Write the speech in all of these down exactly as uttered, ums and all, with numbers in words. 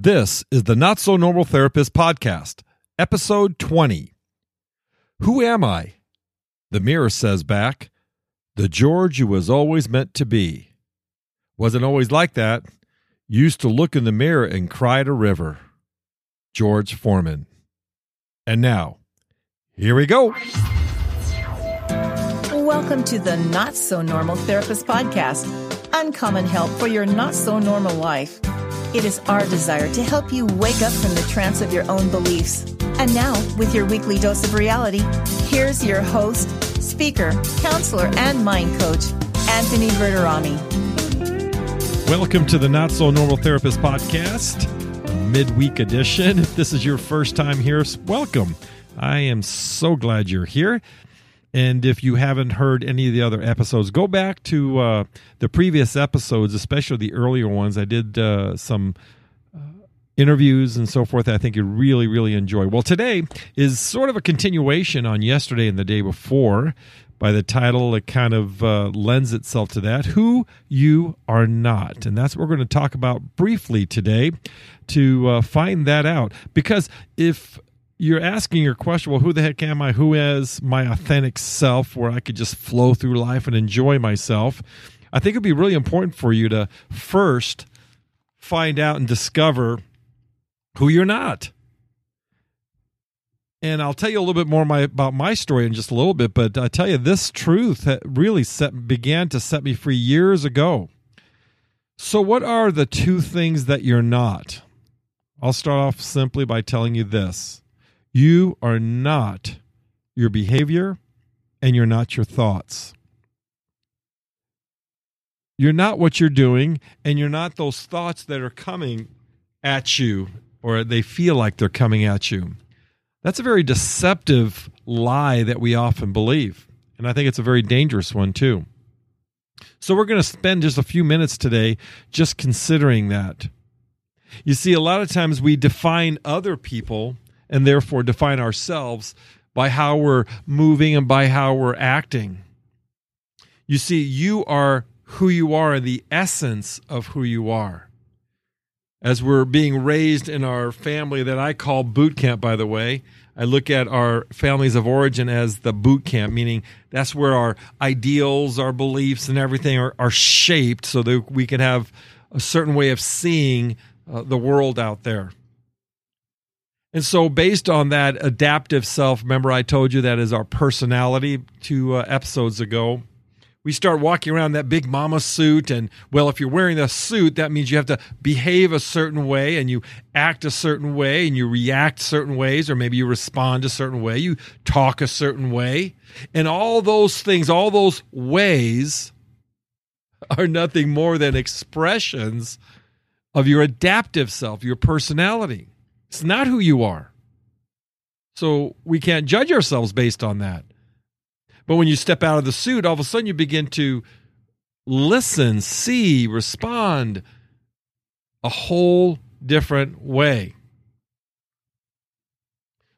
This is the Not-So-Normal Therapist Podcast, Episode twenty. Who am I? The mirror says back, the George who was always meant to be. Wasn't always like that. Used to look in the mirror and cry at a river. George Foreman. And now, here we go. Welcome to the Not-So-Normal Therapist Podcast. Uncommon help for your not-so-normal life. It is our desire to help you wake up from the trance of your own beliefs. And now, with your weekly dose of reality, here's your host, speaker, counselor, and mind coach, Anthony Verderani. Welcome to the Not So Normal Therapist Podcast, midweek edition. If this is your first time here, welcome. I am so glad you're here. And if you haven't heard any of the other episodes, go back to uh, the previous episodes, especially the earlier ones. I did uh, some uh, interviews and so forth that I think you really, really enjoy. Well, today is sort of a continuation on yesterday and the day before. By the title, it kind of uh, lends itself to that, Who You Are Not. And that's what we're going to talk about briefly today to uh, find that out. Because if you're asking your question, well, who the heck am I? Who is my authentic self where I could just flow through life and enjoy myself? I think it'd be really important for you to first find out and discover who you're not. And I'll tell you a little bit more my, about my story in just a little bit, but I tell you, this truth really set, began to set me free years ago. So what are the two things that you're not? I'll start off simply by telling you this. You are not your behavior, and you're not your thoughts. You're not what you're doing, and you're not those thoughts that are coming at you, or they feel like they're coming at you. That's a very deceptive lie that we often believe, and I think it's a very dangerous one too. So we're going to spend just a few minutes today just considering that. You see, a lot of times we define other people and therefore define ourselves by how we're moving and by how we're acting. You see, you are who you are and the essence of who you are. As we're being raised in our family that I call boot camp, by the way, I look at our families of origin as the boot camp, meaning that's where our ideals, our beliefs, and everything are, are shaped so that we can have a certain way of seeing uh, the world out there. And so based on that adaptive self, remember I told you that is our personality two uh, episodes ago. We start walking around that big mama suit, and, well, if you're wearing a suit, that means you have to behave a certain way, and you act a certain way, and you react certain ways, or maybe you respond a certain way, you talk a certain way. And all those things, all those ways are nothing more than expressions of your adaptive self, your personality. It's not who you are. So we can't judge ourselves based on that. But when you step out of the suit, all of a sudden you begin to listen, see, respond a whole different way.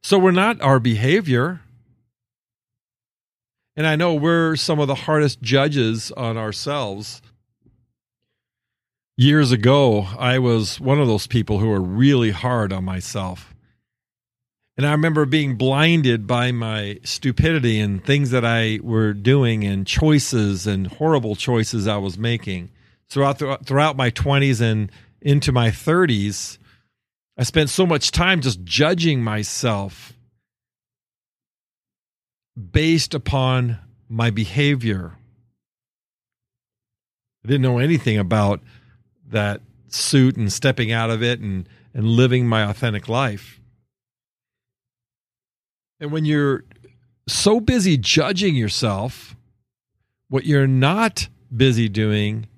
So we're not our behavior. And I know we're some of the hardest judges on ourselves. Years ago, I was one of those people who were really hard on myself. And I remember being blinded by my stupidity and things that I were doing and choices and horrible choices I was making. Throughout throughout my twenties and into my thirties, I spent so much time just judging myself based upon my behavior. I didn't know anything about that suit and stepping out of it and, and living my authentic life. And when you're so busy judging yourself, what you're not busy doing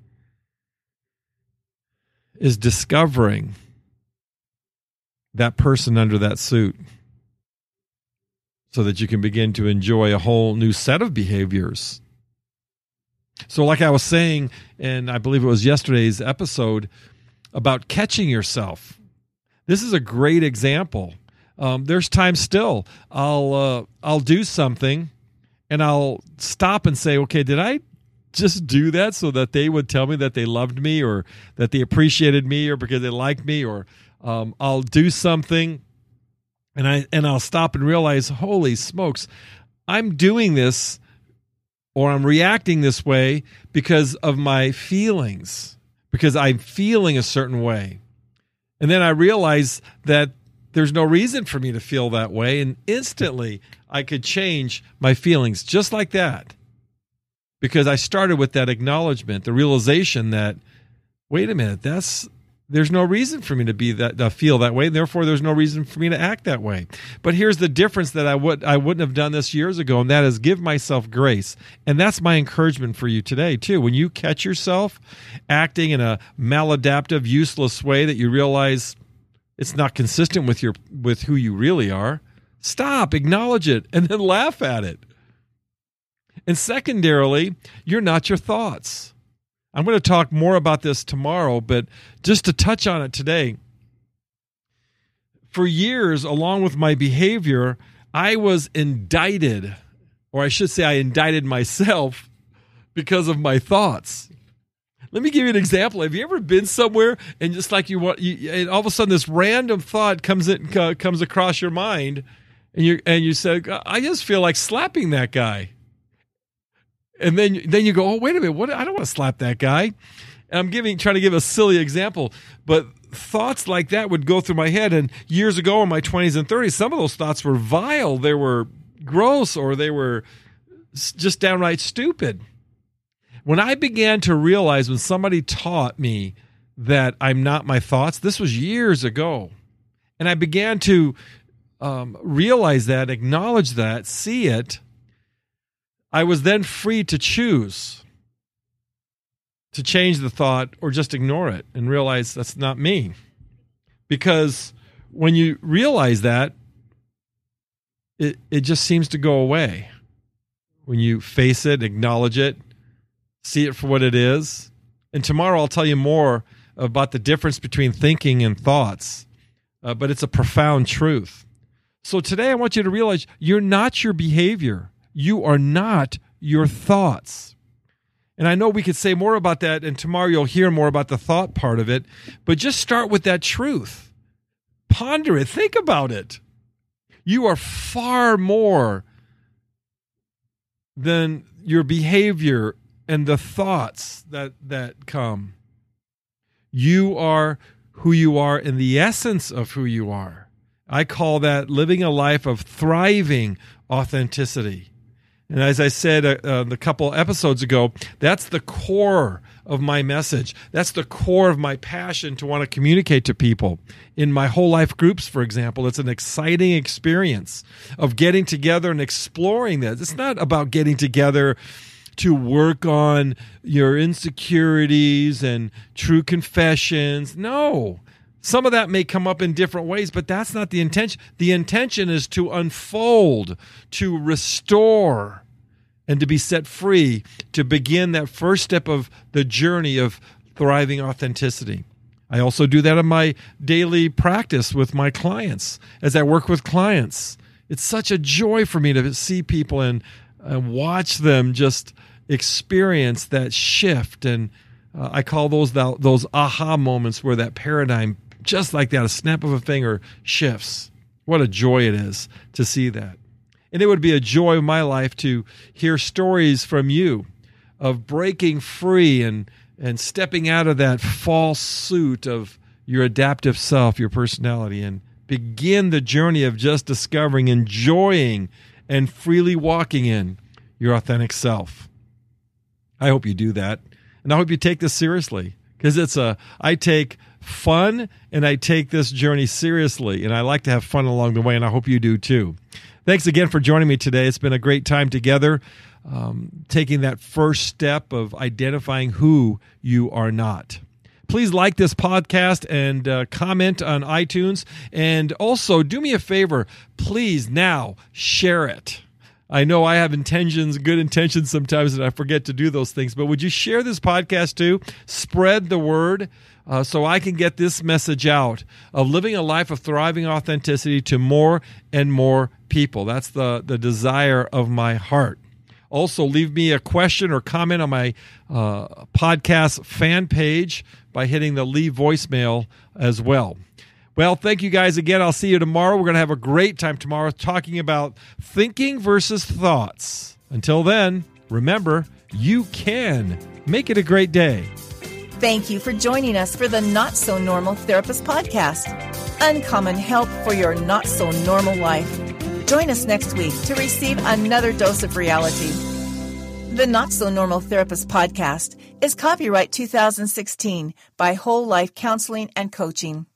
is discovering that person under that suit so that you can begin to enjoy a whole new set of behaviors. So like I was saying, and I believe it was yesterday's episode, about catching yourself. This is a great example. Um, there's time still. I'll uh, I'll do something, and I'll stop and say, okay, did I just do that so that they would tell me that they loved me or that they appreciated me or because they liked me, or um, I'll do something and, I, and I'll stop and realize, holy smokes, I'm doing this or I'm reacting this way because of my feelings, because I'm feeling a certain way. And then I realize that there's no reason for me to feel that way, and instantly I could change my feelings just like that. Because I started with that acknowledgement, the realization that, wait a minute, that's there's no reason for me to be that to feel that way. Therefore, there's no reason for me to act that way. But here's the difference that I would I wouldn't have done this years ago, and that is give myself grace. And that's my encouragement for you today too. When you catch yourself acting in a maladaptive, useless way that you realize it's not consistent with your with who you really are, stop, acknowledge it, and then laugh at it. And secondarily, you're not your thoughts. I'm going to talk more about this tomorrow, but just to touch on it today, for years, along with my behavior, I was indicted, or I should say I indicted myself because of my thoughts. Let me give you an example. Have you ever been somewhere and just like you want, you, and all of a sudden this random thought comes in, uh, comes across your mind, and you and you said, "I just feel like slapping that guy." And then, then you go, oh, wait a minute, what? I don't want to slap that guy. And I'm giving, trying to give a silly example, but thoughts like that would go through my head. And years ago in my twenties and thirties, some of those thoughts were vile, they were gross, or they were just downright stupid. When I began to realize, when somebody taught me that I'm not my thoughts, this was years ago, and I began to um, realize that, acknowledge that, see it, I was then free to choose to change the thought or just ignore it and realize that's not me. Because when you realize that, it, it just seems to go away. When you face it, acknowledge it, see it for what it is. And tomorrow I'll tell you more about the difference between thinking and thoughts, uh, but it's a profound truth. So today I want you to realize you're not your behavior. You are not your thoughts. And I know we could say more about that, and tomorrow you'll hear more about the thought part of it, but just start with that truth. Ponder it. Think about it. You are far more than your behavior and the thoughts that, that come. You are who you are in the essence of who you are. I call that living a life of thriving authenticity. And as I said uh, uh, a couple episodes ago, that's the core of my message. That's the core of my passion to want to communicate to people. In my whole life groups, for example, it's an exciting experience of getting together and exploring this. It's not about getting together to work on your insecurities and true confessions. No. Some of that may come up in different ways, but that's not the intention. The intention is to unfold, to restore, and to be set free, to begin that first step of the journey of thriving authenticity. I also do that in my daily practice with my clients. As I work with clients, it's such a joy for me to see people and, and watch them just experience that shift. And uh, I call those those aha moments where that paradigm, just like that, a snap of a finger shifts. What a joy it is to see that. And it would be a joy of my life to hear stories from you of breaking free and, and stepping out of that false suit of your adaptive self, your personality, and begin the journey of just discovering, enjoying, and freely walking in your authentic self. I hope you do that. And I hope you take this seriously, because it's a, I take fun and I take this journey seriously, and I like to have fun along the way, and I hope you do too. Thanks again for joining me today. It's been a great time together, um, taking that first step of identifying who you are not. Please like this podcast and uh, comment on iTunes, and also do me a favor, please now share it. I know I have intentions, good intentions sometimes, and I forget to do those things. But would you share this podcast too? Spread the word uh, so I can get this message out of living a life of thriving authenticity to more and more people. That's the, the desire of my heart. Also, leave me a question or comment on my uh, podcast fan page by hitting the leave voicemail as well. Well, thank you guys again. I'll see you tomorrow. We're going to have a great time tomorrow talking about thinking versus thoughts. Until then, remember, you can make it a great day. Thank you for joining us for the Not-So-Normal Therapist Podcast. Uncommon help for your not-so-normal life. Join us next week to receive another dose of reality. The Not-So-Normal Therapist Podcast is copyright twenty sixteen by Whole Life Counseling and Coaching.